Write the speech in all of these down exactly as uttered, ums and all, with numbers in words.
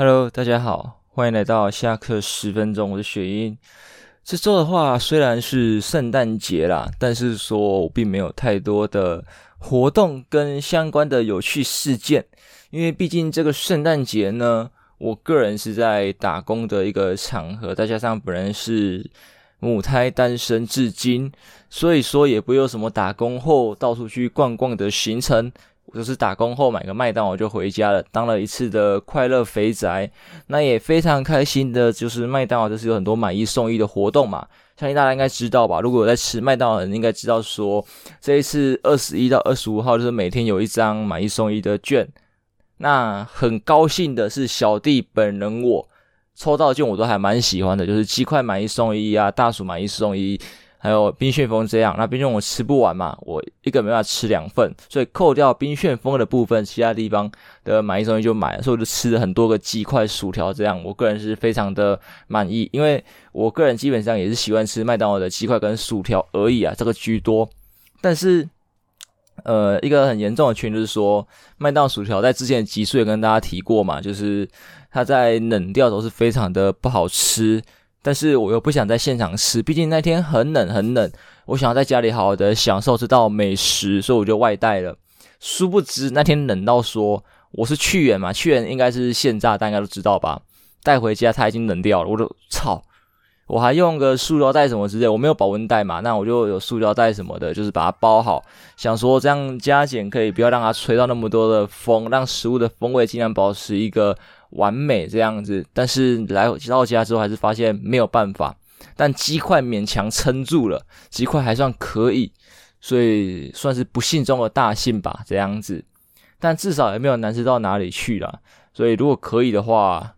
Hello， 大家好，欢迎来到下课十分钟，我是雪英。这周的话，虽然是圣诞节啦，但是说我并没有太多的活动跟相关的有趣事件，因为毕竟这个圣诞节呢，我个人是在打工的一个场合，再加上本人是母胎单身至今，所以说也不有什么打工后到处去逛逛的行程。我就是打工后买个麦当劳就回家了，当了一次的快乐肥宅。那也非常开心的就是麦当劳就是有很多买一送一的活动嘛，相信大家应该知道吧，如果有在吃麦当劳的人应该知道说，这一次二十一到二十五号就是每天有一张买一送一的券。那很高兴的是小弟本人我抽到券，我都还蛮喜欢的，就是鸡块买一送一啊，大薯买一送一，还有冰旋风这样。那冰旋风我吃不完嘛，我一个没办法吃两份，所以扣掉冰旋风的部分，其他地方的买一送一就买了，所以我就吃了很多个鸡块薯条这样，我个人是非常的满意，因为我个人基本上也是喜欢吃麦当劳的鸡块跟薯条而已啊，这个居多。但是呃，一个很严重的缺点就是说，麦当劳薯条在之前的集数也跟大家提过嘛，就是它在冷掉的时候是非常的不好吃，但是我又不想在现场吃，毕竟那天很冷很冷，我想要在家里好好的享受这道美食，所以我就外带了。殊不知那天冷到说，我是去源嘛，去源应该是现炸弹，大家都知道吧，带回家它已经冷掉了，我就操，我还用个塑料袋什么之类，我没有保温袋嘛，那我就有塑料袋什么的，就是把它包好，想说这样加减可以不要让它吹到那么多的风，让食物的风味尽量保持一个完美这样子。但是来到家之后还是发现没有办法，但鸡块勉强撑住了，鸡块还算可以，所以算是不幸中的大幸吧这样子，但至少也没有难吃到哪里去啦。所以如果可以的话，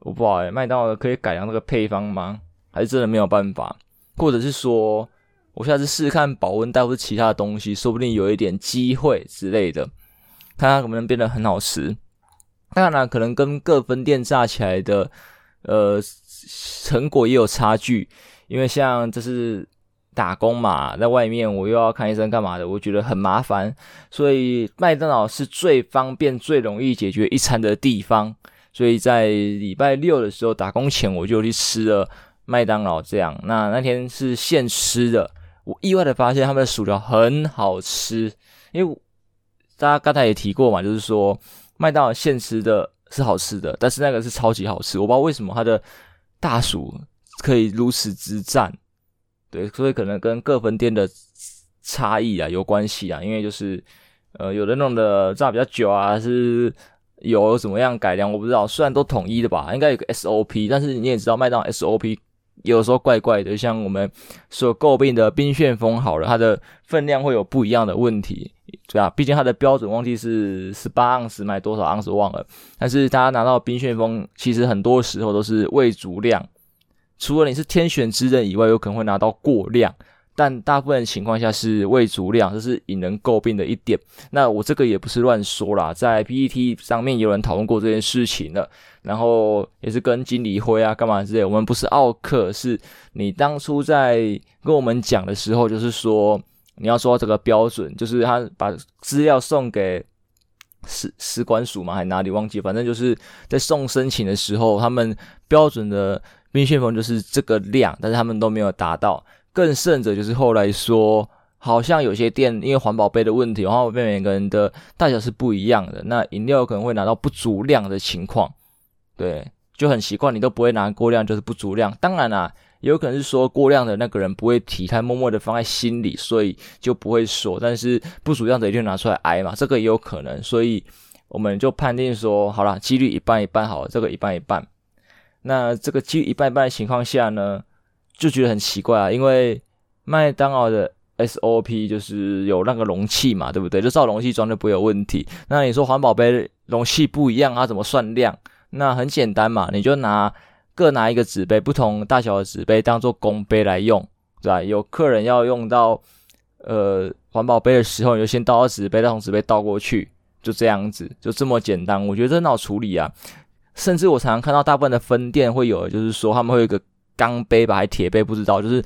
我不好欸，麦当劳可以改良那个配方吗？还是真的没有办法？或者是说我下次试试看保温袋或是其他的东西，说不定有一点机会之类的，看它能不能变得很好吃。当然、啊、可能跟各分店炸起来的呃成果也有差距，因为像这是打工嘛，在外面我又要看医生干嘛的，我觉得很麻烦，所以麦当劳是最方便最容易解决一餐的地方，所以在礼拜六的时候打工前我就去吃了麦当劳这样。那那天是现吃的，我意外的发现他们的薯条很好吃，因为大家刚才也提过嘛，就是说麦当劳现吃的是好吃的，但是那个是超级好吃，我不知道为什么它的大薯可以如此之赞，对，所以可能跟各分店的差异啊有关系啊，因为就是呃有的弄的炸比较久啊，是有怎么样改良我不知道，虽然都统一的吧，应该有个 S O P， 但是你也知道麦当劳 S O P 有时候怪怪的，像我们所诟病的冰旋风好了，它的分量会有不一样的问题。对啊，毕竟它的标准忘记是十八盎司买多少盎司忘了，但是大家拿到冰旋风其实很多时候都是未足量，除了你是天选之人以外有可能会拿到过量，但大部分情况下是未足量，这是引人诟病的一点。那我这个也不是乱说啦，在 P P T 上面有人讨论过这件事情了，然后也是跟经理会啊干嘛之类的，我们不是奥克，是你当初在跟我们讲的时候就是说你要说这个标准，就是他把资料送给食食管署嘛，还哪里忘记，反正就是在送申请的时候，他们标准的冰旋风就是这个量，但是他们都没有达到。更甚者就是后来说，好像有些店因为环保杯的问题，然后每个人的大小是不一样的，那饮料可能会拿到不足量的情况，对，就很奇怪，你都不会拿过量，就是不足量。当然啦、啊。也有可能是说过量的那个人不会提，他默默的放在心里，所以就不会说，但是不足量的一定拿出来挨嘛，这个也有可能，所以我们就判定说好啦，几率一半一半好了，这个一半一半。那这个几率一半一半的情况下呢，就觉得很奇怪啊，因为麦当劳的 S O P 就是有那个容器嘛，对不对，就照容器装就不会有问题，那你说环保杯容器不一样它怎么算量？那很简单嘛，你就拿各拿一个纸杯，不同大小的纸杯当做公杯来用，对吧？有客人要用到呃环保杯的时候，你就先倒到纸杯，再从纸杯倒过去，就这样子，就这么简单。我觉得这很好处理啊。甚至我常常看到大部分的分店会有，就是说他们会有一个钢杯吧，还铁杯，不知道，就是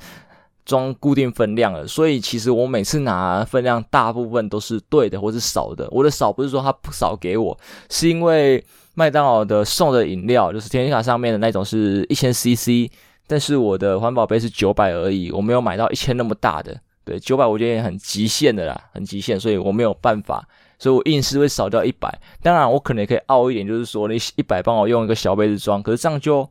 装固定分量了，所以其实我每次拿分量大部分都是对的或是少的。我的少不是说他不少给我，是因为麦当劳的送的饮料就是甜心卡上面的那种是 一千 C C， 但是我的环保杯是九百而已，我没有买到一千那么大的，对，九百我觉得也很极限的啦，很极限，所以我没有办法，所以我硬是会少掉一百。当然我可能也可以傲一点，就是说你一百帮我用一个小杯子装，可是这样就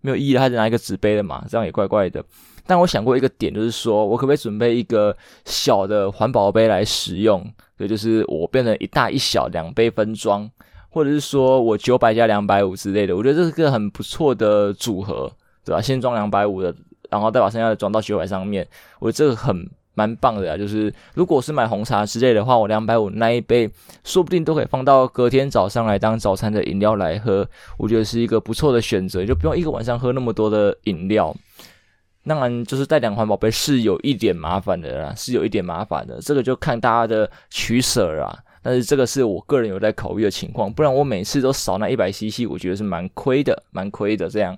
没有意义了，他就拿一个纸杯了嘛，这样也怪怪的。但我想过一个点，就是说我可不可以准备一个小的环保杯来使用，对，就是我变成一大一小两杯分装，或者是说我九百加两百五十之类的，我觉得这是个很不错的组合，对吧？先装两百五十的，然后再把剩下的装到九百上面，我觉得这个很蛮棒的啦。就是如果我是买红茶之类的话，我两百五十那一杯说不定都可以放到隔天早上来当早餐的饮料来喝，我觉得是一个不错的选择，就不用一个晚上喝那么多的饮料。当然就是带两环保杯是有一点麻烦的啦，是有一点麻烦的，这个就看大家的取舍啦，但是这个是我个人有在考虑的情况，不然我每次都少那 一百 C C， 我觉得是蛮亏的，蛮亏的这样。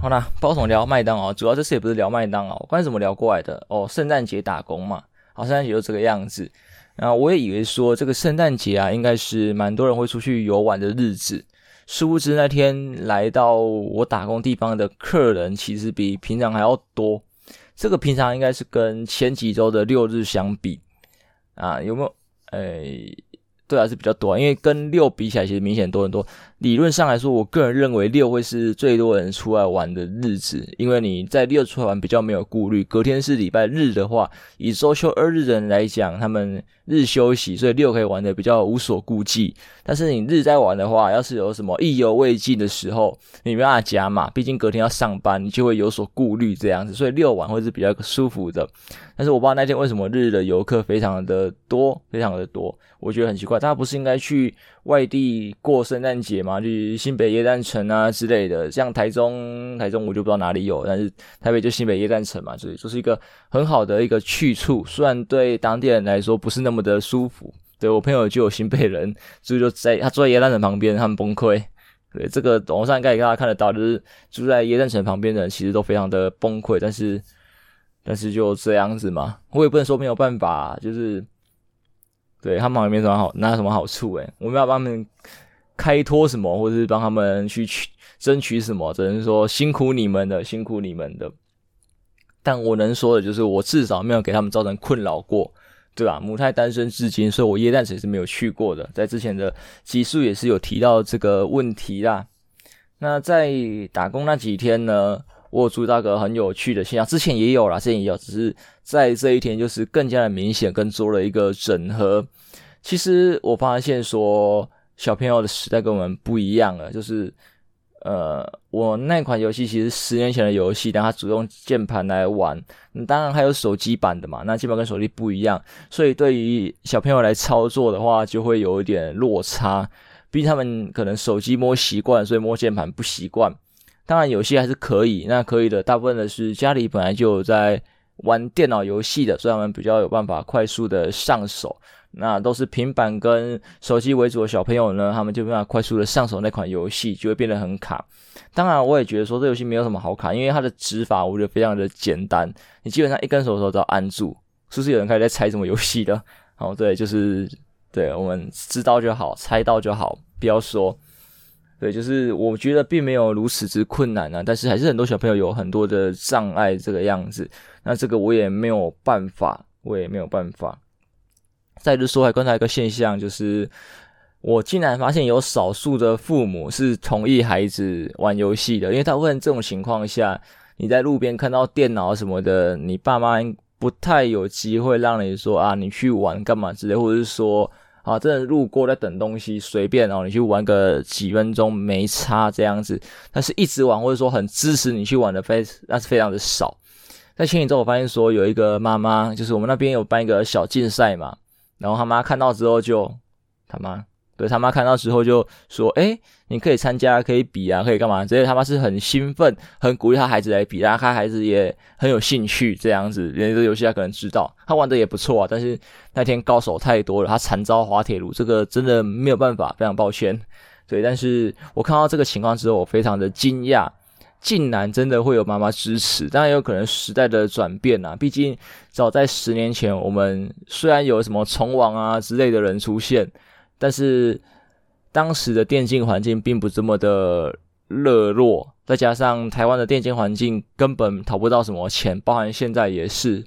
好啦，不知道怎么聊麦当劳，主要这次也不是聊麦当劳，关于怎么聊过来的哦，圣诞节打工嘛，好，圣诞节就这个样子。然后我也以为说这个圣诞节啊，应该是蛮多人会出去游玩的日子，殊不知那天来到我打工地方的客人其实比平常还要多，这个平常应该是跟前几周的六日相比啊，有没有？诶，对啊，是比较多，因为跟六比起来其实明显多很多。理论上来说，我个人认为六会是最多人出来玩的日子，因为你在六出来玩比较没有顾虑，隔天是礼拜日的话，以周休二日的人来讲，他们日休息，所以六可以玩的比较无所顾忌。但是你日在玩的话，要是有什么意犹未尽的时候，你没办法加嘛，毕竟隔天要上班，你就会有所顾虑这样子，所以六玩会是比较舒服的。但是我不知道那天为什么日的游客非常的多，非常的多，我觉得很奇怪，大家不是应该去外地过圣诞节嘛，去新北耶诞城啊之类的，像台中，台中我就不知道哪里有，但是台北就新北耶诞城嘛，所以就是一个很好的一个去处，虽然对当地人来说不是那么的舒服，对，我朋友就有新北人，所以就在他住在耶诞城旁边，他们崩溃，对，这个网上应该大家看得到，就是住在耶诞城旁边的人其实都非常的崩溃，但是但是就这样子嘛，我也不能说没有办法，就是对他们好像没什么好，拿什么好处诶，我没有帮他们开脱什么，或者是帮他们去争取什么，只能说辛苦你们的，辛苦你们的。但我能说的就是，我至少没有给他们造成困扰过，对吧？母胎单身至今，所以我耶诞城是没有去过的，在之前的集数也是有提到这个问题啦。那在打工那几天呢？我有注意到一个很有趣的现象，之前也有啦，之前也有，只是在这一天就是更加的明显，跟做了一个整合。其实我发现说，小朋友的时代跟我们不一样了，就是呃，我那款游戏其实十年前的游戏，但它主用键盘来玩，当然还有手机版的嘛，那键盘跟手机不一样，所以对于小朋友来操作的话，就会有一点落差，毕竟他们可能手机摸习惯，所以摸键盘不习惯。当然有些还是可以，那可以的大部分的是家里本来就有在玩电脑游戏的，所以他们比较有办法快速的上手，那都是平板跟手机为主的小朋友呢，他们就没办法快速的上手那款游戏，就会变得很卡。当然我也觉得说这游戏没有什么好卡，因为它的指法我觉得非常的简单，你基本上一根手指头只要按住，是不是有人开始在猜什么游戏的？好，对，就是对，我们知道就好，猜到就好，不要说，对，就是我觉得并没有如此之困难啊，但是还是很多小朋友有很多的障碍这个样子，那这个我也没有办法，我也没有办法。再就是说还观察一个现象，就是我竟然发现有少数的父母是同意孩子玩游戏的，因为大部分这种情况下，你在路边看到电脑什么的，你爸妈不太有机会让你说啊你去玩干嘛之类，或者是说啊，真的路过在等东西，随便哦，你去玩个几分钟没差这样子，但是一直玩或者说很支持你去玩的非，那是非常的少。在前几周我发现说有一个妈妈，就是我们那边有办一个小竞赛嘛，然后他妈看到之后就，他妈，对，他妈看到之后就说，诶，你可以参加，可以比啊，可以干嘛？所以他妈是很兴奋，很鼓励他孩子来比，然后他孩子也很有兴趣这样子，连这游戏他可能知道，他玩的也不错啊，但是那天高手太多了，他惨遭滑铁卢，这个真的没有办法，非常抱歉。对，但是我看到这个情况之后，我非常的惊讶，竟然真的会有妈妈支持，当然也有可能时代的转变啊。毕竟早在十年前，我们虽然有什么虫王啊之类的人出现，但是当时的电竞环境并不这么的热络，再加上台湾的电竞环境根本讨不到什么钱，包含现在也是，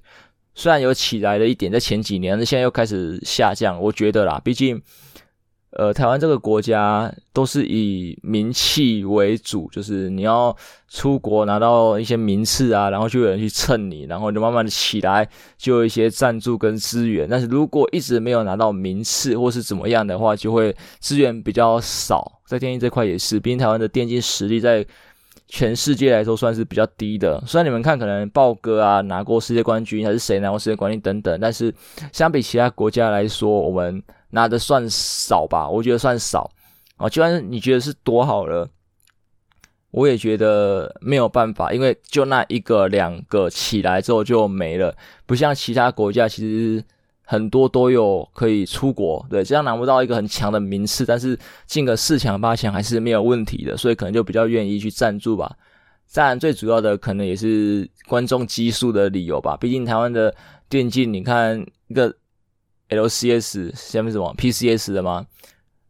虽然有起来了一点在前几年，但是现在又开始下降。我觉得啦，毕竟呃，台湾这个国家都是以名气为主，就是你要出国拿到一些名次啊，然后就有人去蹭你，然后就慢慢的起来，就有一些赞助跟资源。但是如果一直没有拿到名次或是怎么样的话，就会资源比较少。在电竞这块也是，毕竟台湾的电竞实力在全世界来说算是比较低的。虽然你们看可能豹哥啊拿过世界冠军，还是谁拿过世界冠军等等，但是相比其他国家来说，我们拿的算少吧，我觉得算少啊。就算你觉得是多好了，我也觉得没有办法，因为就那一个两个起来之后就没了，不像其他国家其实很多都有可以出国，对，这样拿不到一个很强的名次，但是进个四强八强还是没有问题的，所以可能就比较愿意去赞助吧。当然最主要的可能也是观众基数的理由吧，毕竟台湾的电竞你看一个 L C S 下面什么 P C S 的嘛，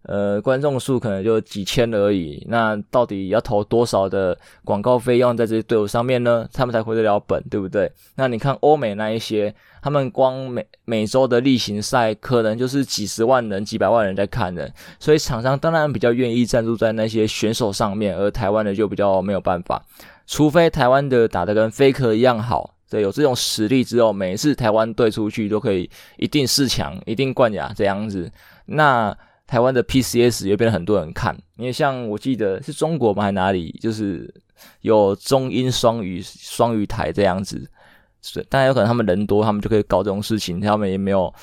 呃，观众数可能就几千而已，那到底要投多少的广告费用在这些队伍上面呢？他们才回得了本，对不对？那你看欧美那一些，他们光美美洲的例行赛可能就是几十万人几百万人在看的，所以厂商当然比较愿意赞助在那些选手上面，而台湾的就比较没有办法，除非台湾的打得跟 Faker 一样好，对，有这种实力之后，每一次台湾队出去都可以一定四强一定冠亚这样子，那台湾的 P C S 也变得很多人看，因为像我记得是中国嘛还哪里，就是有中英双语双语台这样子，当然有可能他们人多，他们就可以搞这种事情，他们也没有，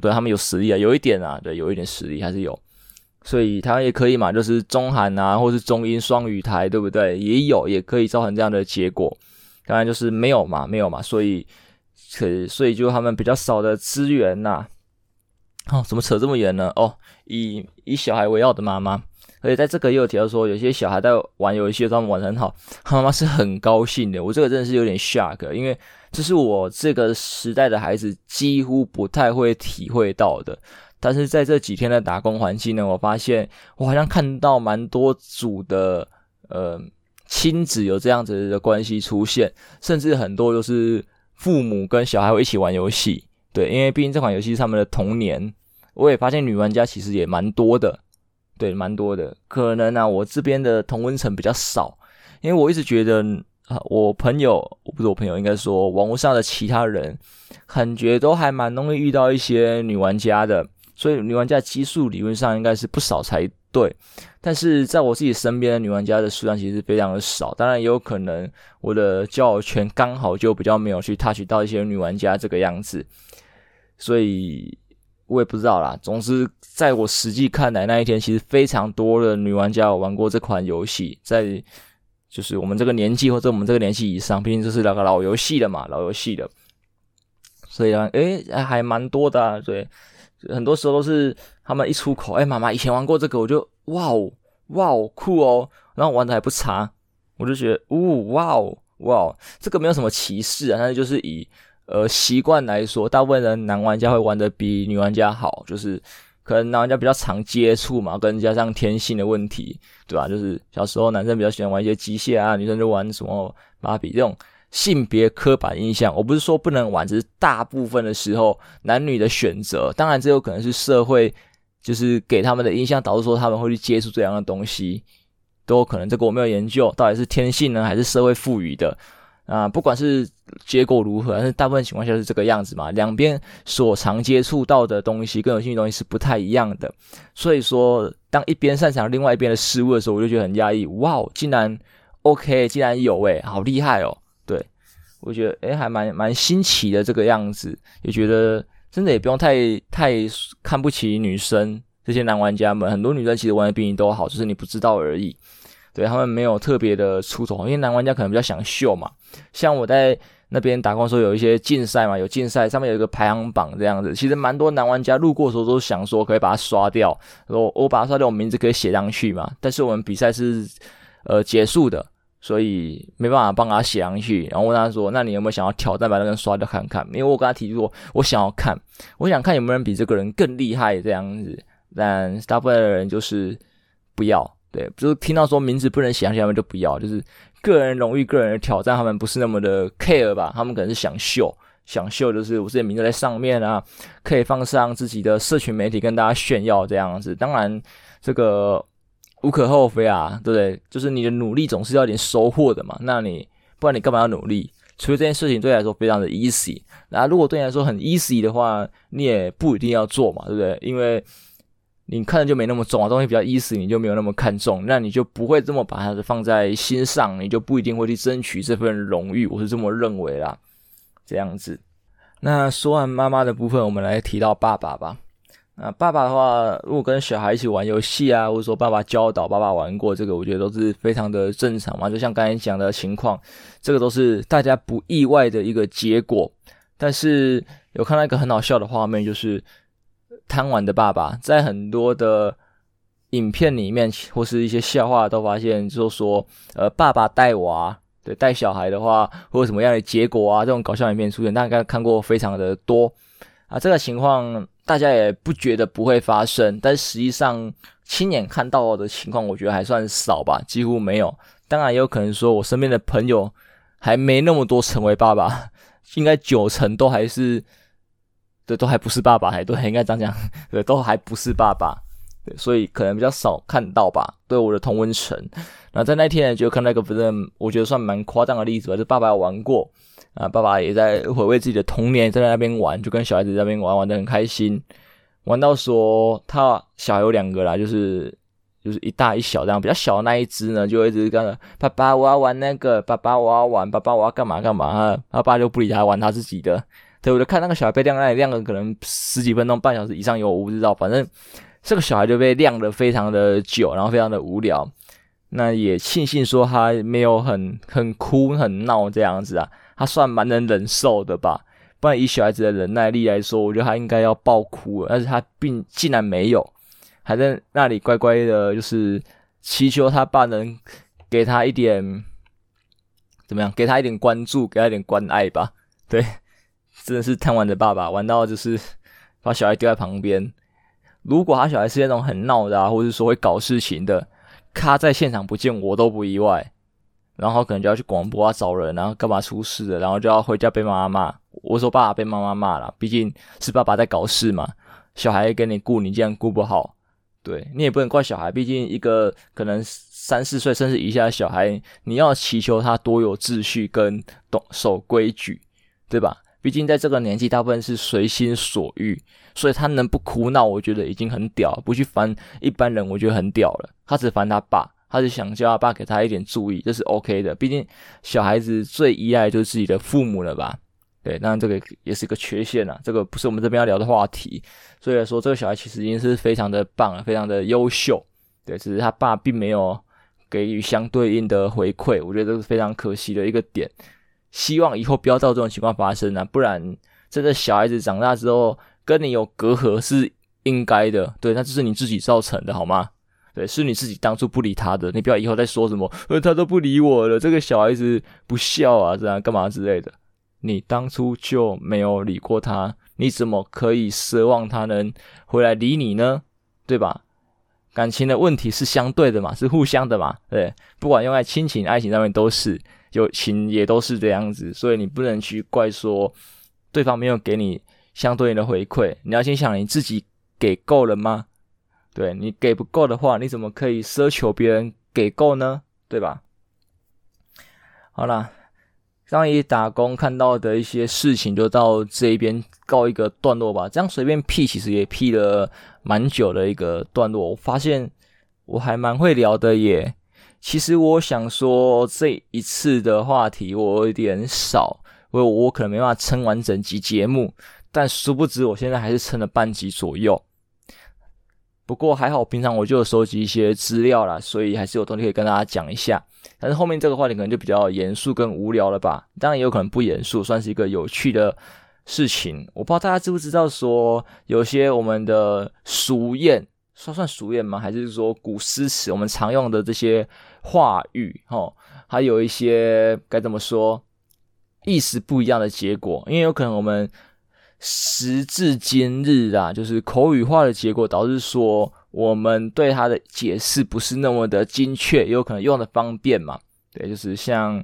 对，他们有实力啊，有一点啊，对，有一点实力还是有，所以台湾也可以嘛，就是中韩啊，或是中英双语台，对不对？也有，也可以造成这样的结果，当然就是没有嘛，没有嘛，所以可所以就他们比较少的资源呐、啊。哦，怎么扯这么远呢？哦，以以小孩为傲的妈妈，而且在这个也有提到说，有些小孩在玩游戏，他们玩得很好，他妈妈是很高兴的。我这个真的是有点 shock， 因为这是我这个时代的孩子几乎不太会体会到的。但是在这几天的打工环境呢，我发现我好像看到蛮多组的呃亲子有这样子的关系出现，甚至很多就是父母跟小孩会一起玩游戏。对，因为毕竟这款游戏是他们的童年，我也发现女玩家其实也蛮多的，对，蛮多的。可能啊，我这边的同温层比较少，因为我一直觉得啊，我朋友，不是我朋友，应该说网络上的其他人，感觉都还蛮容易遇到一些女玩家的，所以女玩家基数理论上应该是不少才对。但是在我自己身边的女玩家的数量其实非常的少，当然也有可能我的交友圈刚好就比较没有去 touch 到一些女玩家这个样子。所以我也不知道啦，总之在我实际看来那一天，其实非常多的女玩家有玩过这款游戏，在就是我们这个年纪或者我们这个年纪以上，毕竟这是那个老游戏了嘛，老游戏了，所以啊，诶、欸、还蛮多的啊，对，很多时候都是他们一出口，诶、欸、妈妈以前玩过这个，我就哇哦哇哦酷哦，然后玩的还不差，我就觉得呜、哦、哇哦哇哦，这个没有什么歧视啊，但是就是以呃，习惯来说，大部分人男玩家会玩得比女玩家好，就是可能男玩家比较常接触嘛，跟加上天性的问题，对吧？就是小时候男生比较喜欢玩一些机械啊，女生就玩什么芭比，这种性别刻板印象，我不是说不能玩，只是大部分的时候男女的选择，当然这有可能是社会就是给他们的印象，导致说他们会去接触这样的东西，都有可能。这个我没有研究，到底是天性呢，还是社会赋予的？啊，不管是结果如何，但是大部分情况下是这个样子嘛。两边所常接触到的东西跟有兴趣的东西是不太一样的，所以说当一边擅长另外一边的事物的时候，我就觉得很压抑。哇，竟然 OK， 竟然有诶、欸、好厉害哦！对，我觉得诶、欸、还蛮蛮新奇的这个样子，也觉得真的也不用太太看不起女生这些男玩家们，很多女生其实玩的比你都好，只是你不知道而已。对，他们没有特别的出头，因为男玩家可能比较想秀嘛。像我在那边打工的时候，有一些竞赛嘛，有竞赛上面有一个排行榜这样子，其实蛮多男玩家路过的时候都想说可以把它刷掉，我我把它刷掉，我名字可以写上去嘛。但是我们比赛是呃结束的，所以没办法帮他写上去。然后问他说，那你有没有想要挑战把那个人刷掉看看？因为我跟他提出说我想要看我想看有没有人比这个人更厉害这样子，但大部分的人就是不要，对，就是听到说名字不能写上去他们就不要，就是个人荣誉个人的挑战他们不是那么的 care 吧，他们可能是想秀想秀就是我自己名字在上面啊，可以放上自己的社群媒体跟大家炫耀这样子。当然这个无可厚非啊，对不对？就是你的努力总是要有点收获的嘛，那你不然你干嘛要努力？除非这件事情对你来说非常的 easy， 那如果对你来说很 easy 的话，你也不一定要做嘛，对不对？因为你看的就没那么重啊，东西比较 easy 你就没有那么看重，那你就不会这么把它放在心上，你就不一定会去争取这份荣誉，我是这么认为啦，这样子。那说完妈妈的部分，我们来提到爸爸吧。那爸爸的话，如果跟小孩一起玩游戏啊，或者说爸爸教导爸爸玩过，这个我觉得都是非常的正常嘛，就像刚才讲的情况，这个都是大家不意外的一个结果。但是有看到一个很好笑的画面，就是贪玩的爸爸，在很多的影片里面或是一些笑话都发现就说呃，爸爸带娃，对，带小孩的话会有什么样的结果啊，这种搞笑影片出现大家看过非常的多啊。这个情况大家也不觉得不会发生，但实际上亲眼看到的情况我觉得还算少吧，几乎没有。当然也有可能说我身边的朋友还没那么多成为爸爸，应该九成都还是对，都还不是爸爸，还对，应该这样讲，对，都还不是爸爸，对，所以可能比较少看到吧。对我的同温层，然后在那天就看到一个不是，我觉得算蛮夸张的例子吧，就爸爸玩过啊，爸爸也在回味自己的童年，在那边玩，就跟小孩子在那边玩，玩得很开心，玩到说他小孩有两个啦，就是就是一大一小这样，比较小的那一只呢，就一直跟着爸爸我要玩那个，爸爸我要玩，爸爸我要干嘛干嘛，他他爸就不理他，玩他自己的。对，我就看那个小孩被晾，那里晾了可能十几分钟、半小时以上有，我不知道。反正这个小孩就被晾得非常的久，然后非常的无聊。那也庆幸说他没有很很哭、很闹这样子啊，他算蛮能忍受的吧。不然以小孩子的忍耐力来说，我觉得他应该要爆哭了，但是他并竟然没有，还在那里乖乖的，就是祈求他爸能给他一点怎么样，给他一点关注，给他一点关爱吧。对。真的是贪玩的爸爸，玩到就是把小孩丢在旁边。如果他小孩是那种很闹的啊，或者说会搞事情的，他在现场不见我都不意外，然后可能就要去广播啊找人，然后干嘛出事了，然后就要回家被妈妈骂。我说爸爸被妈妈骂啦，毕竟是爸爸在搞事嘛，小孩跟你顾你竟然顾不好，对，你也不能怪小孩，毕竟一个可能三四岁甚至以下的小孩，你要祈求他多有秩序跟懂守规矩，对吧？毕竟在这个年纪大部分是随心所欲，所以他能不哭闹我觉得已经很屌了，不去烦一般人我觉得很屌了。他只烦他爸，他只想叫他爸给他一点注意，这是 OK 的，毕竟小孩子最依赖就是自己的父母了吧。对，当然这个也是一个缺陷啦，这个不是我们这边要聊的话题。所以来说这个小孩其实已经是非常的棒了，非常的优秀，对，只是他爸并没有给予相对应的回馈，我觉得这是非常可惜的一个点。希望以后不要到这种情况发生啊，不然这个小孩子长大之后跟你有隔阂是应该的，对，那这是你自己造成的好吗？对，是你自己当初不理他的，你不要以后再说什么呃，他都不理我了，这个小孩子不孝啊，这样干嘛之类的，你当初就没有理过他，你怎么可以奢望他能回来理你呢？对吧？感情的问题是相对的嘛，是互相的嘛，对，不管用在亲情爱情上面都是，友情也都是这样子，所以你不能去怪说对方没有给你相对应的回馈，你要先想你自己给够了吗？对，你给不够的话，你怎么可以奢求别人给够呢？对吧？好啦，上一打工看到的一些事情就到这一边告一个段落吧，这样随便屁其实也屁了蛮久的一个段落，我发现我还蛮会聊的耶。其实我想说这一次的话题我有点少，我我可能没办法撑完整集节目，但殊不知我现在还是撑了半集左右。不过还好平常我就有收集一些资料啦，所以还是有东西可以跟大家讲一下。但是后面这个话题可能就比较严肃跟无聊了吧，当然也有可能不严肃，算是一个有趣的事情。我不知道大家知不知道说有些我们的俗谚算算俗谚吗？还是说古诗词我们常用的这些话语齁，还有一些该怎么说意思不一样的结果，因为有可能我们时至今日啊，就是口语化的结果导致说我们对它的解释不是那么的精确，也有可能用的方便嘛。对，就是像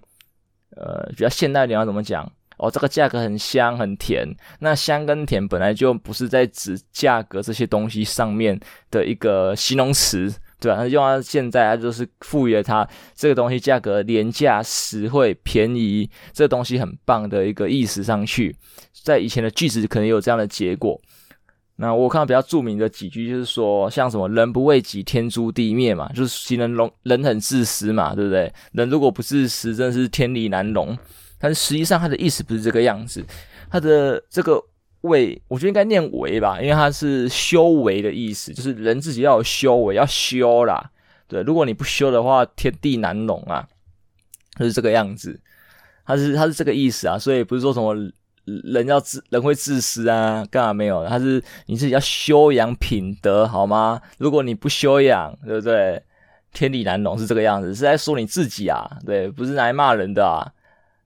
呃比较现代一点要怎么讲哦，这个价格很香很甜，那香跟甜本来就不是在指价格这些东西上面的一个形容词，对吧？那用到现在，它就是赋予了它这个东西价格廉价、实惠、便宜，这个东西很棒的一个意思上去。在以前的句子可能有这样的结果。那我看到比较著名的几句就是说，像什么人不为己，天诛地灭嘛，就是形容人很自私嘛，对不对？人如果不自私，真的是天理难容。但是实际上它的意思不是这个样子，它的这个为我觉得应该念为吧，因为它是修为的意思，就是人自己要有修为，要修啦，对，如果你不修的话，天地难容啊，就是这个样子，它是它是这个意思啊，所以不是说什么人要自人会自私啊，干嘛没有，它是你自己要修养品德好吗？如果你不修养，对不对？天理难容是这个样子，是在说你自己啊，对，不是拿来骂人的啊。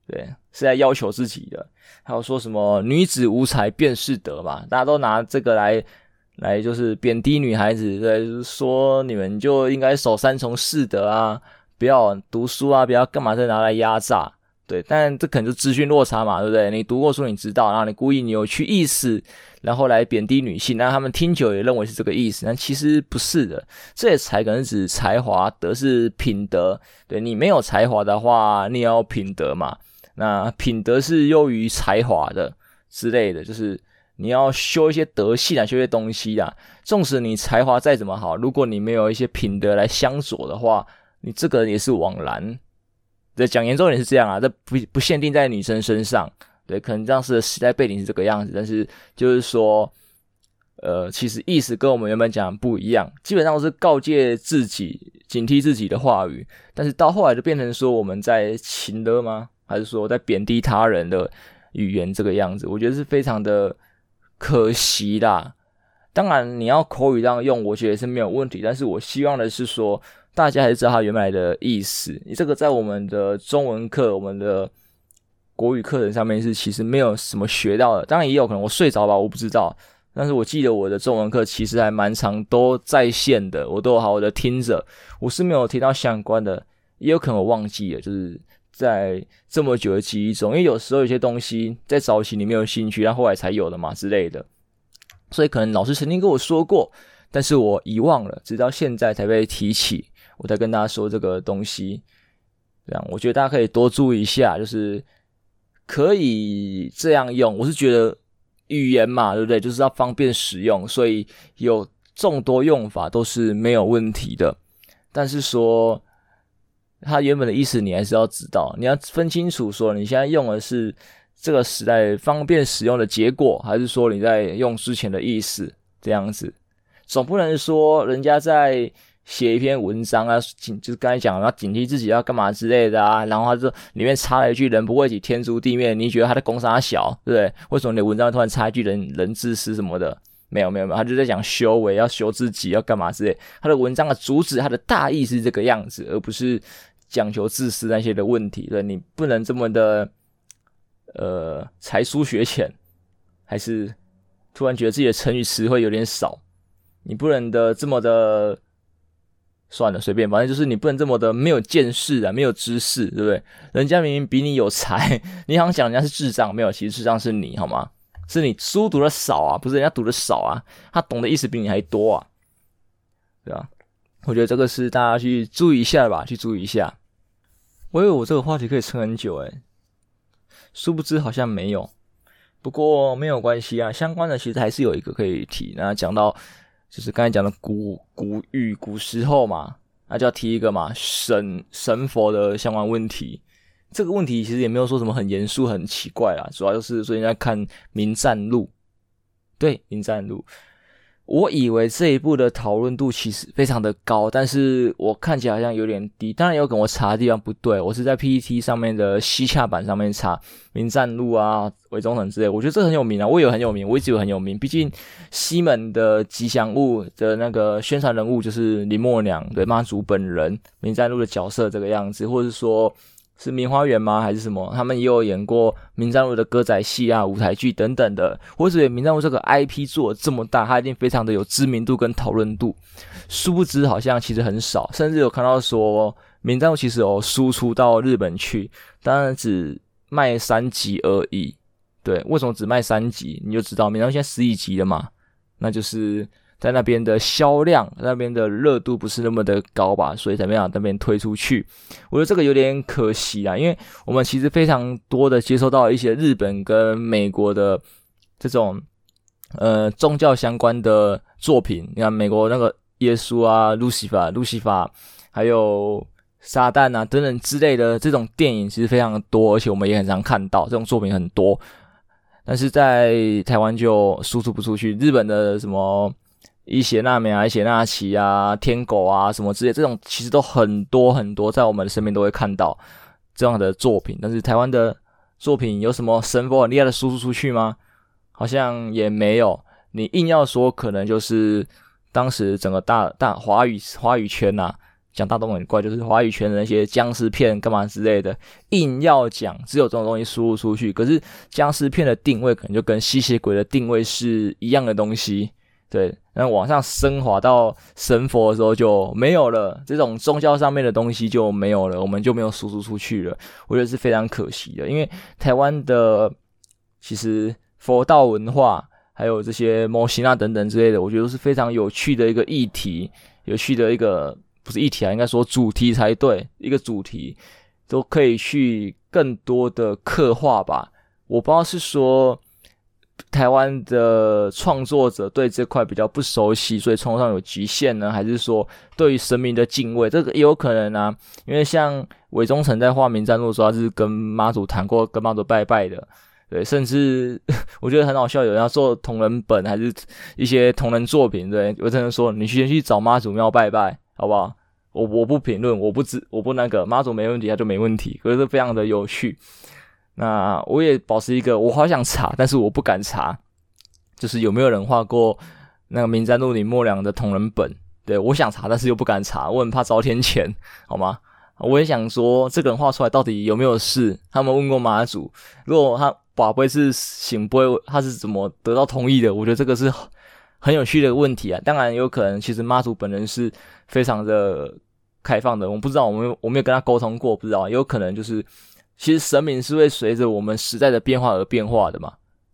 对，是在要求自己的。还有说什么女子无才便是德嘛，大家都拿这个来来就是贬低女孩子，对，就是说你们就应该守三从四德啊，不要读书啊，不要干嘛再拿来压榨。对，但这可能就资讯落差嘛，对不对？你读过书你知道，然后你故意扭曲意思，然后来贬低女性，让他们听久也认为是这个意思，但其实不是的。这些才可能指才华，德是品德。对，你没有才华的话，你也要品德嘛。那品德是优于才华的之类的，就是你要修一些德性啊，修一些东西啊。纵使你才华再怎么好，如果你没有一些品德来相佐的话，你这个人也是枉然。对，讲严重点是这样啊，这不不限定在女生身上，对，可能当时的时代背景是这个样子，但是就是说，呃，其实意思跟我们原本讲的不一样，基本上是告诫自己、警惕自己的话语，但是到后来就变成说我们在情勒吗？还是说在贬低他人的语言这个样子，我觉得是非常的可惜啦。当然你要口语上用我觉得是没有问题，但是我希望的是说大家还是知道他原来的意思。你这个在我们的中文课、我们的国语课程上面是其实没有什么学到的，当然也有可能我睡着吧，我不知道，但是我记得我的中文课其实还蛮常都在线的，我都有好好的听着，我是没有听到相关的，也有可能我忘记了，就是在这么久的记忆中，因为有时候有些东西在早期你没有兴趣，但后来才有的嘛之类的，所以可能老师曾经跟我说过，但是我遗忘了，直到现在才被提起，我才跟大家说这个东西。这样我觉得大家可以多注意一下，就是可以这样用。我是觉得语言嘛，对不对？就是要方便使用，所以有众多用法都是没有问题的。但是说，它原本的意思你还是要知道，你要分清楚说你现在用的是这个时代方便使用的结果，还是说你在用之前的意思，这样子。总不能说人家在写一篇文章啊，就是刚才讲要警惕自己要干嘛之类的啊，然后他就里面插了一句人不为己天诛地灭，你觉得他在攻杀小，对不对？为什么你的文章突然插一句人人自私什么的？没有没有没有，他就在讲修为，要修自己，要干嘛之类的。他的文章的主旨，他的大意是这个样子，而不是讲求自私那些的问题，对，你不能这么的，呃，才疏学浅，还是突然觉得自己的成语词汇有点少，你不能的这么的，算了，随便，反正就是你不能这么的没有见识啊，没有知识，对不对？人家明明比你有才，你好像讲人家是智障，没有，其实智障是你，好吗？是你书读的少啊，不是人家读的少啊，他懂的意思比你还多啊，对啊，我觉得这个是大家去注意一下吧，去注意一下。我以为我这个话题可以撑很久诶，殊不知好像没有。不过没有关系啊，相关的其实还是有一个可以提。那讲到就是刚才讲的古古语、古时候嘛，那就要提一个嘛，神神佛的相关问题。这个问题其实也没有说什么很严肃、很奇怪啦，主要就是最近在看《冥战录》。对，《冥战录》我以为这一部的讨论度其实非常的高，但是我看起来好像有点低。当然有可能我查的地方不对，我是在 P T T 上面的西洽版上面查名战路啊、伪忠诚之类，我觉得这很有名啊，我以为很有名，我一直以为很有名。毕竟西门的吉祥物的那个宣传人物就是林默娘，对妈祖本人，名战路的角色这个样子，或者说是名花园吗还是什么，他们也有演过名战路的歌仔戏啊、舞台剧等等的。我只觉得名战路这个 I P 做这么大，它一定非常的有知名度跟讨论度，殊不知好像其实很少，甚至有看到说名战路其实有输出到日本去，当然只卖三集而已。对，为什么只卖三集你就知道，名战路现在十一集了嘛，那就是在那边的销量、那边的热度不是那么的高吧，所以才没有那边推出去。我觉得这个有点可惜啦，因为我们其实非常多的接收到一些日本跟美国的这种呃宗教相关的作品。你看美国那个耶稣啊、路西法、路西法，还有撒旦啊等等之类的这种电影，其实非常多，而且我们也很常看到这种作品很多。但是在台湾就输出不出去，日本的什么伊邪那美啊、伊邪那岐啊、天狗啊什么之类，这种其实都很多很多，在我们的身边都会看到这样的作品。但是台湾的作品有什么神佛很厉害的输出出去吗？好像也没有。你硬要说，可能就是当时整个大大华语华语圈啊，讲大东很怪，就是华语圈的那些僵尸片干嘛之类的，硬要讲只有这种东西输入出去。可是僵尸片的定位可能就跟吸血鬼的定位是一样的东西。对，那往上升华到神佛的时候就没有了，这种宗教上面的东西就没有了，我们就没有输出出去了，我觉得是非常可惜的。因为台湾的其实佛道文化，还有这些摩西纳等等之类的，我觉得都是非常有趣的一个议题，有趣的一个不是议题啊，应该说主题才对，一个主题都可以去更多的刻画吧。我不知道是说台湾的创作者对这块比较不熟悉，所以创作上有局限呢，还是说对于神明的敬畏，这个也有可能啊。因为像伪忠诚在画名战路的时候，他是跟妈祖谈过，跟妈祖拜拜的，对，甚至我觉得很好笑，有人要做同人本还是一些同人作品，对，我真的说你先去找妈祖庙拜拜，好不好？我我不评论，我不知我不那个妈祖没问题，他就没问题，可是非常的有趣。那我也保持一个，我好想查，但是我不敢查，就是有没有人画过那个名战路林默娘的同人本？对，我想查，但是又不敢查，我很怕遭天谴，好吗？我也想说，这个人画出来到底有没有事？他们问过妈祖，如果他宝贝是醒杯，他是怎么得到同意的？我觉得这个是很有趣的问题啊。当然，有可能其实妈祖本人是非常的开放的，我不知道，我没有我没有跟他沟通过，不知道，也有可能就是。其实神明是会随着我们时代的变化而变化的嘛，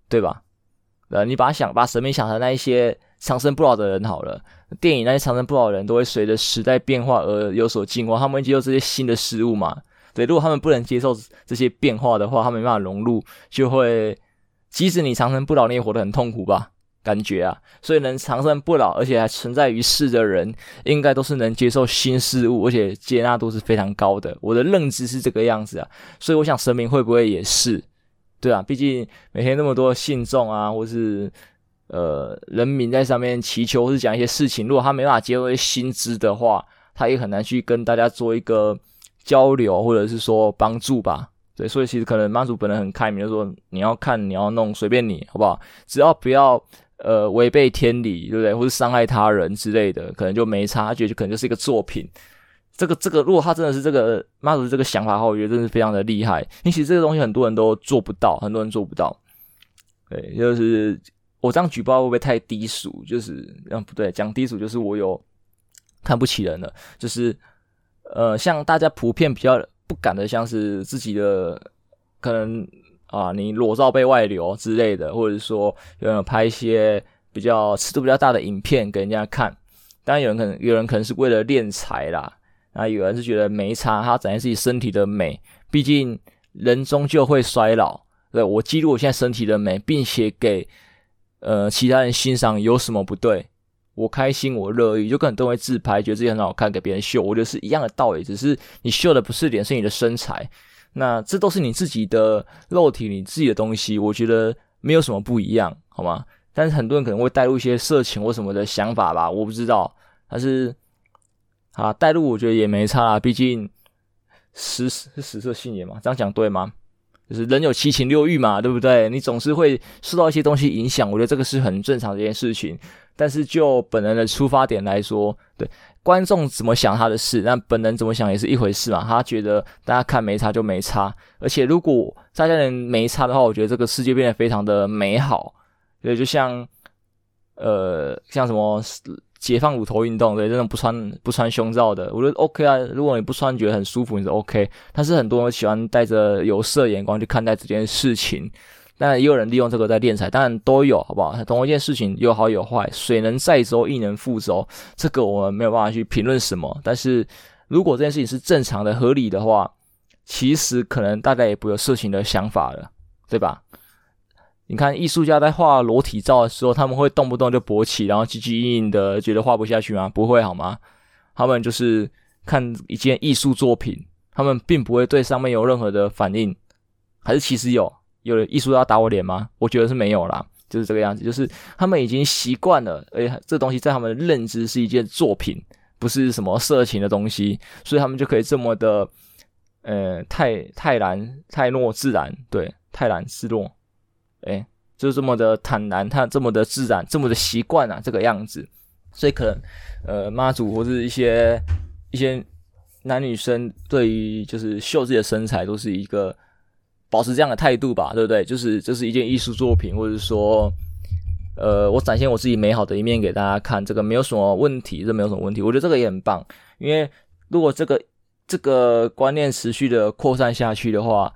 对吧？呃，你把想把神明想成那一些长生不老的人好了，电影那些长生不老的人都会随着时代变化而有所进化，他们会接受这些新的事物嘛。对，如果他们不能接受这些变化的话，他们没办法融入，就会即使你长生不老，你也活得很痛苦吧，感觉啊。所以能长生不老，而且还存在于世的人，应该都是能接受新事物，而且接纳度是非常高的。我的认知是这个样子啊，所以我想神明会不会也是，对啊，毕竟每天那么多信众啊，或是呃人民在上面祈求或是讲一些事情，如果他没办法接受新知的话，他也很难去跟大家做一个交流，或者是说帮助吧。对，所以其实可能妈祖本人很开明，就说你要看你要弄随便你，好不好？只要不要呃，违背天理，对不对？或是伤害他人之类的，可能就没差，他觉得可能就是一个作品。这个这个，如果他真的是这个妈祖这个想法的话，我觉得真是非常的厉害。因为其实这个东西很多人都做不到，很多人做不到。对，就是我这样举报会不会太低俗？就是嗯，不对，讲低俗就是我有看不起人了。就是呃，像大家普遍比较不敢的，像是自己的可能。啊，你裸照被外流之类的，或者说有人拍一些比较尺度比较大的影片给人家看，当然有人可能有人可能是为了敛财啦，那有人是觉得没差，他展现自己身体的美，毕竟人终究会衰老，对，我记录我现在身体的美，并且给呃其他人欣赏有什么不对？我开心，我乐意，就可能都会自拍，觉得自己很好看，给别人秀，我觉得是一样的道理，只是你秀的不是脸，是你的身材。那这都是你自己的肉体，你自己的东西，我觉得没有什么不一样，好吗？但是很多人可能会带入一些色情或什么的想法吧，我不知道。但是啊，带入我觉得也没差啦，毕竟食是食色性也嘛，这样讲对吗？就是人有七情六欲嘛，对不对？你总是会受到一些东西影响，我觉得这个是很正常的一件事情。但是就本人的出发点来说，对观众怎么想他的事，那本人怎么想也是一回事嘛。他觉得大家看没差就没差，而且如果大家人没差的话，我觉得这个世界变得非常的美好。对，就像呃，像什么解放乳头运动，对，这种不穿不穿胸罩的，我觉得 OK 啊。如果你不穿觉得很舒服，你是 OK。但是很多人喜欢带着有色眼光去看待这件事情。当然也有人利用这个在敛财，当然都有，好不好？同一件事情有好有坏，水能载舟，亦能覆舟，这个我们没有办法去评论什么。但是如果这件事情是正常的、合理的话，其实可能大家也不有色情的想法了，对吧？你看艺术家在画裸体照的时候，他们会动不动就勃起，然后唧唧硬硬的，觉得画不下去吗？不会好吗？他们就是看一件艺术作品，他们并不会对上面有任何的反应，还是其实有。有的艺术要打我脸吗？我觉得是没有啦，就是这个样子，就是他们已经习惯了，而且这东西在他们的认知是一件作品，不是什么色情的东西，所以他们就可以这么的，呃，泰泰然泰诺自然，对，泰然自若，哎，就是这么的坦然，他这么的自然，这么的习惯啊，这个样子，所以可能，呃，妈祖或是一些一些男女生对于就是秀自己的身材都是一个。保持这样的态度吧，对不对？就是这、就是一件艺术作品，或者说，呃，我展现我自己美好的一面给大家看，这个没有什么问题，这没有什么问题。我觉得这个也很棒，因为如果这个这个观念持续的扩散下去的话，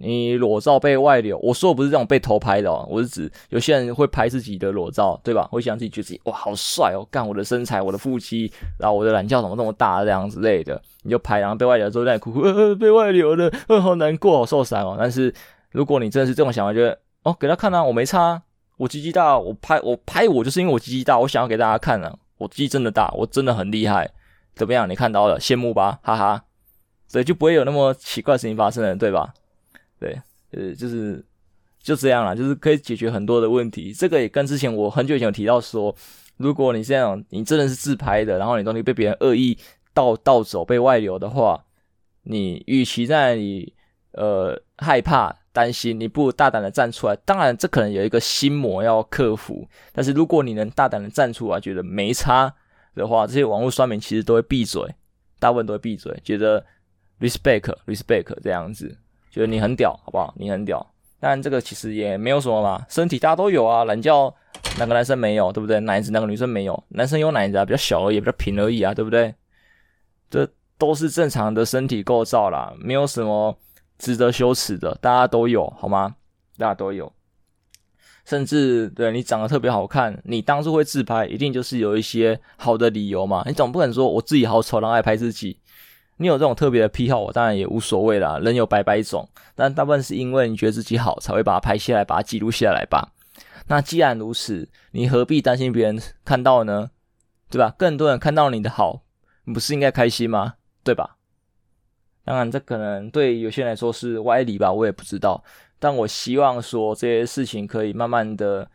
你裸照被外流，我说我不是这种被偷拍的哦，我是指有些人会拍自己的裸照，对吧？会想自己觉得自己哇好帅哦，干我的身材、我的腹肌，然后我的懒觉怎么这么大这样之类的，你就拍，然后被外流之后在哭哭，呃被外流了，呃好难过，好受伤哦。但是如果你真的是这种想法，觉得哦给他看啊，我没差、啊，我鸡鸡大，我拍我拍我就是因为我鸡鸡大，我想要给大家看啊，我鸡鸡真的大，我真的很厉害，怎么样？你看到了，羡慕吧，哈哈，所以就不会有那么奇怪的事情发生了，对吧？对，呃，就是就这样啦，就是可以解决很多的问题。这个也跟之前我很久以前有提到说，如果你这样，你真的是自拍的，然后你东西被别人恶意盗盗走、被外流的话，你与其在那里呃害怕、担心，你不如大胆的站出来。当然，这可能有一个心魔要克服，但是如果你能大胆的站出来，觉得没差的话，这些网络酸民其实都会闭嘴，大部分都会闭嘴，觉得 respect respect 这样子。觉得你很屌，好不好？你很屌，但这个其实也没有什么嘛。身体大家都有啊，懒觉哪个男生没有，对不对？奶子哪个女生没有？男生有奶子啊，比较小而已，比较平而已啊，对不对？这都是正常的身体构造啦，没有什么值得羞耻的，大家都有，好吗？大家都有。甚至对你长得特别好看，你当初会自拍，一定就是有一些好的理由嘛。你总不可能说我自己好丑，然后爱拍自己。你有这种特别的癖好，我当然也无所谓啦，人有百百种，但大部分是因为你觉得自己好，才会把它拍下来，把它记录下来吧。那既然如此，你何必担心别人看到呢？对吧？更多人看到你的好，你不是应该开心吗？对吧？当然，这可能对有些人来说是歪理吧，我也不知道。但我希望说这些事情可以慢慢的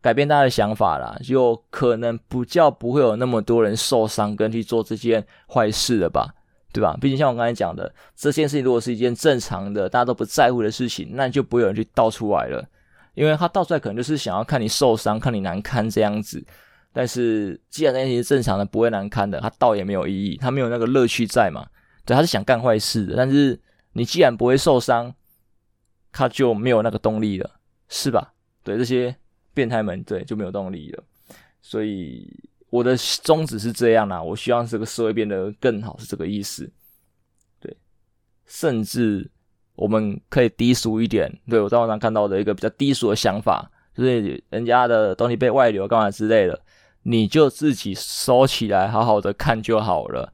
改变大家的想法啦，就可能不叫不会有那么多人受伤跟去做这件坏事了吧。对吧？毕竟像我刚才讲的，这件事情如果是一件正常的、大家都不在乎的事情，那就不会有人去倒出来了，因为他倒出来可能就是想要看你受伤、看你难堪这样子。但是既然那件事情是正常的、不会难堪的，他倒也没有意义，他没有那个乐趣在嘛。对，他是想干坏事的，但是你既然不会受伤，他就没有那个动力了，是吧？对，这些变态们，对，就没有动力了，所以。我的宗旨是这样啦，我希望这个社会变得更好，是这个意思。对，甚至我们可以低俗一点。对，我在网上看到的一个比较低俗的想法，就是人家的东西被外流干嘛之类的，你就自己收起来，好好的看就好了，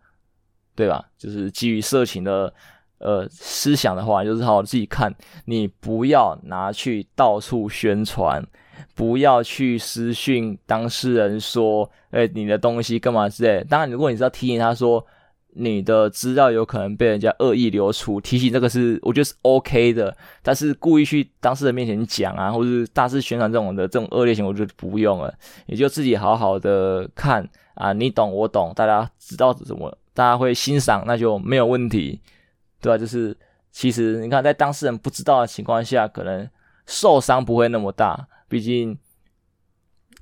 对吧？就是基于色情的呃思想的话，就是好好自己看，你不要拿去到处宣传。不要去私讯当事人说，哎、欸，你的东西干嘛之类的。当然，如果你是要提醒他说，你的资料有可能被人家恶意流出，提醒这个是我觉得是 OK 的，但是故意去当事人面前讲啊，或是大肆宣传这种的这种恶劣行为，我觉得不用了，你就自己好好的看啊，你懂我懂，大家知道怎么，大家会欣赏，那就没有问题，对吧、啊？就是其实你看，在当事人不知道的情况下，可能受伤不会那么大，毕竟。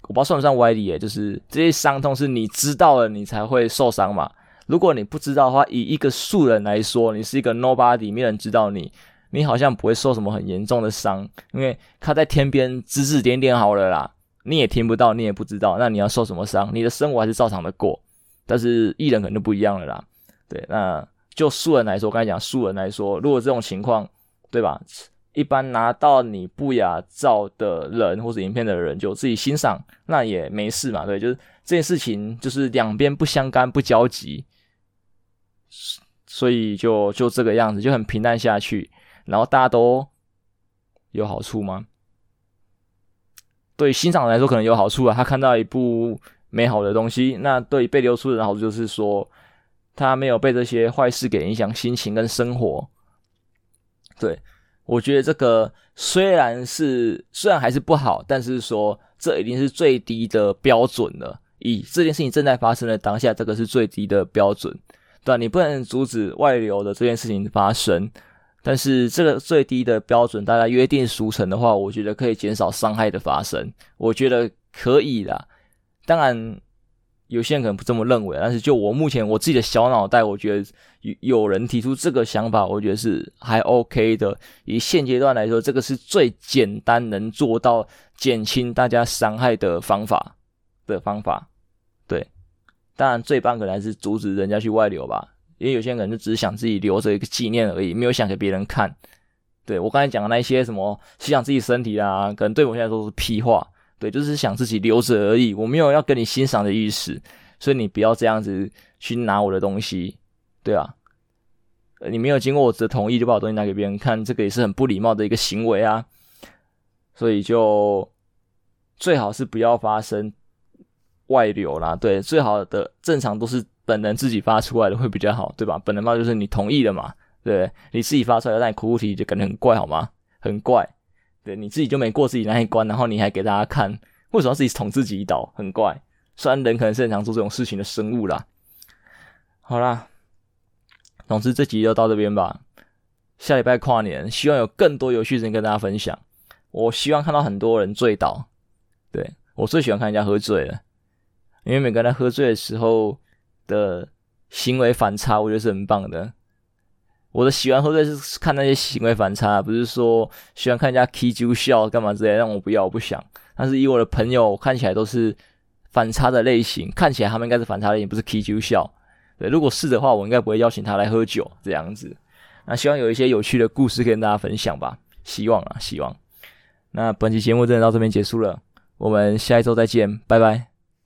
我不知道算不算歪理耶，就是这些伤痛是你知道了你才会受伤嘛。如果你不知道的话，以一个素人来说，你是一个 nobody， 没人知道你，你好像不会受什么很严重的伤，因为他在天边指指点点好了啦，你也听不到，你也不知道，那你要受什么伤？你的生活还是照常的过。但是艺人可能就不一样了啦。对，那就素人来说，我刚才讲素人来说，如果这种情况，对吧？一般拿到你不雅照的人或者影片的人就自己欣赏，那也没事嘛，对，就是这件事情就是两边不相干不交集，所以就就这个样子，就很平淡下去，然后大家都有好处吗？对欣赏人来说可能有好处啊，他看到一部美好的东西，那对被流出的人好处就是说他没有被这些坏事给影响心情跟生活，对。我觉得这个虽然是虽然还是不好，但是说这已经是最低的标准了。以这件事情正在发生的当下，这个是最低的标准。对啊，你不能阻止外流的这件事情发生，但是这个最低的标准，大家约定俗成的话，我觉得可以减少伤害的发生。我觉得可以啦。当然，有些人可能不这么认为，但是就我目前我自己的小脑袋，我觉得有人提出这个想法，我觉得是还 OK 的。以现阶段来说，这个是最简单能做到减轻大家伤害的方法的方法。对，当然最棒可能还是阻止人家去外流吧，因为有些人可能就只是想自己留着一个纪念而已，没有想给别人看。对，我刚才讲的那些什么欣赏自己身体啦，可能对我现在都是屁话。对，就是想自己留着而已，我没有要跟你欣赏的意思，所以你不要这样子去拿我的东西，对啊，你没有经过我的同意就把我东西拿给别人看，这个也是很不礼貌的一个行为啊，所以就最好是不要发生外流啦，对，最好的正常都是本人自己发出来的会比较好，对吧？本人发就是你同意的嘛，对，你自己发出来的，但你哭哭啼啼就感觉很怪，好吗？很怪。对，你自己就没过自己那一关，然后你还给大家看，为什么要自己捅自己一刀？很怪。虽然人可能是很常做这种事情的生物啦。好啦，总之这集就到这边吧。下礼拜跨年，希望有更多有趣的事情跟大家分享。我希望看到很多人醉倒，对，我最喜欢看人家喝醉了，因为每个人在喝醉的时候的行为反差，我觉得是很棒的。我的喜欢喝醉是看那些行为反差，不是说喜欢看人家起酒笑干嘛之类的，让我不要我不想。但是以我的朋友看起来都是反差的类型，看起来他们应该是反差类型，不是起酒笑。对，如果是的话，我应该不会邀请他来喝酒这样子。那希望有一些有趣的故事跟大家分享吧，希望啊，希望。那本期节目真的到这边结束了，我们下一周再见，拜拜。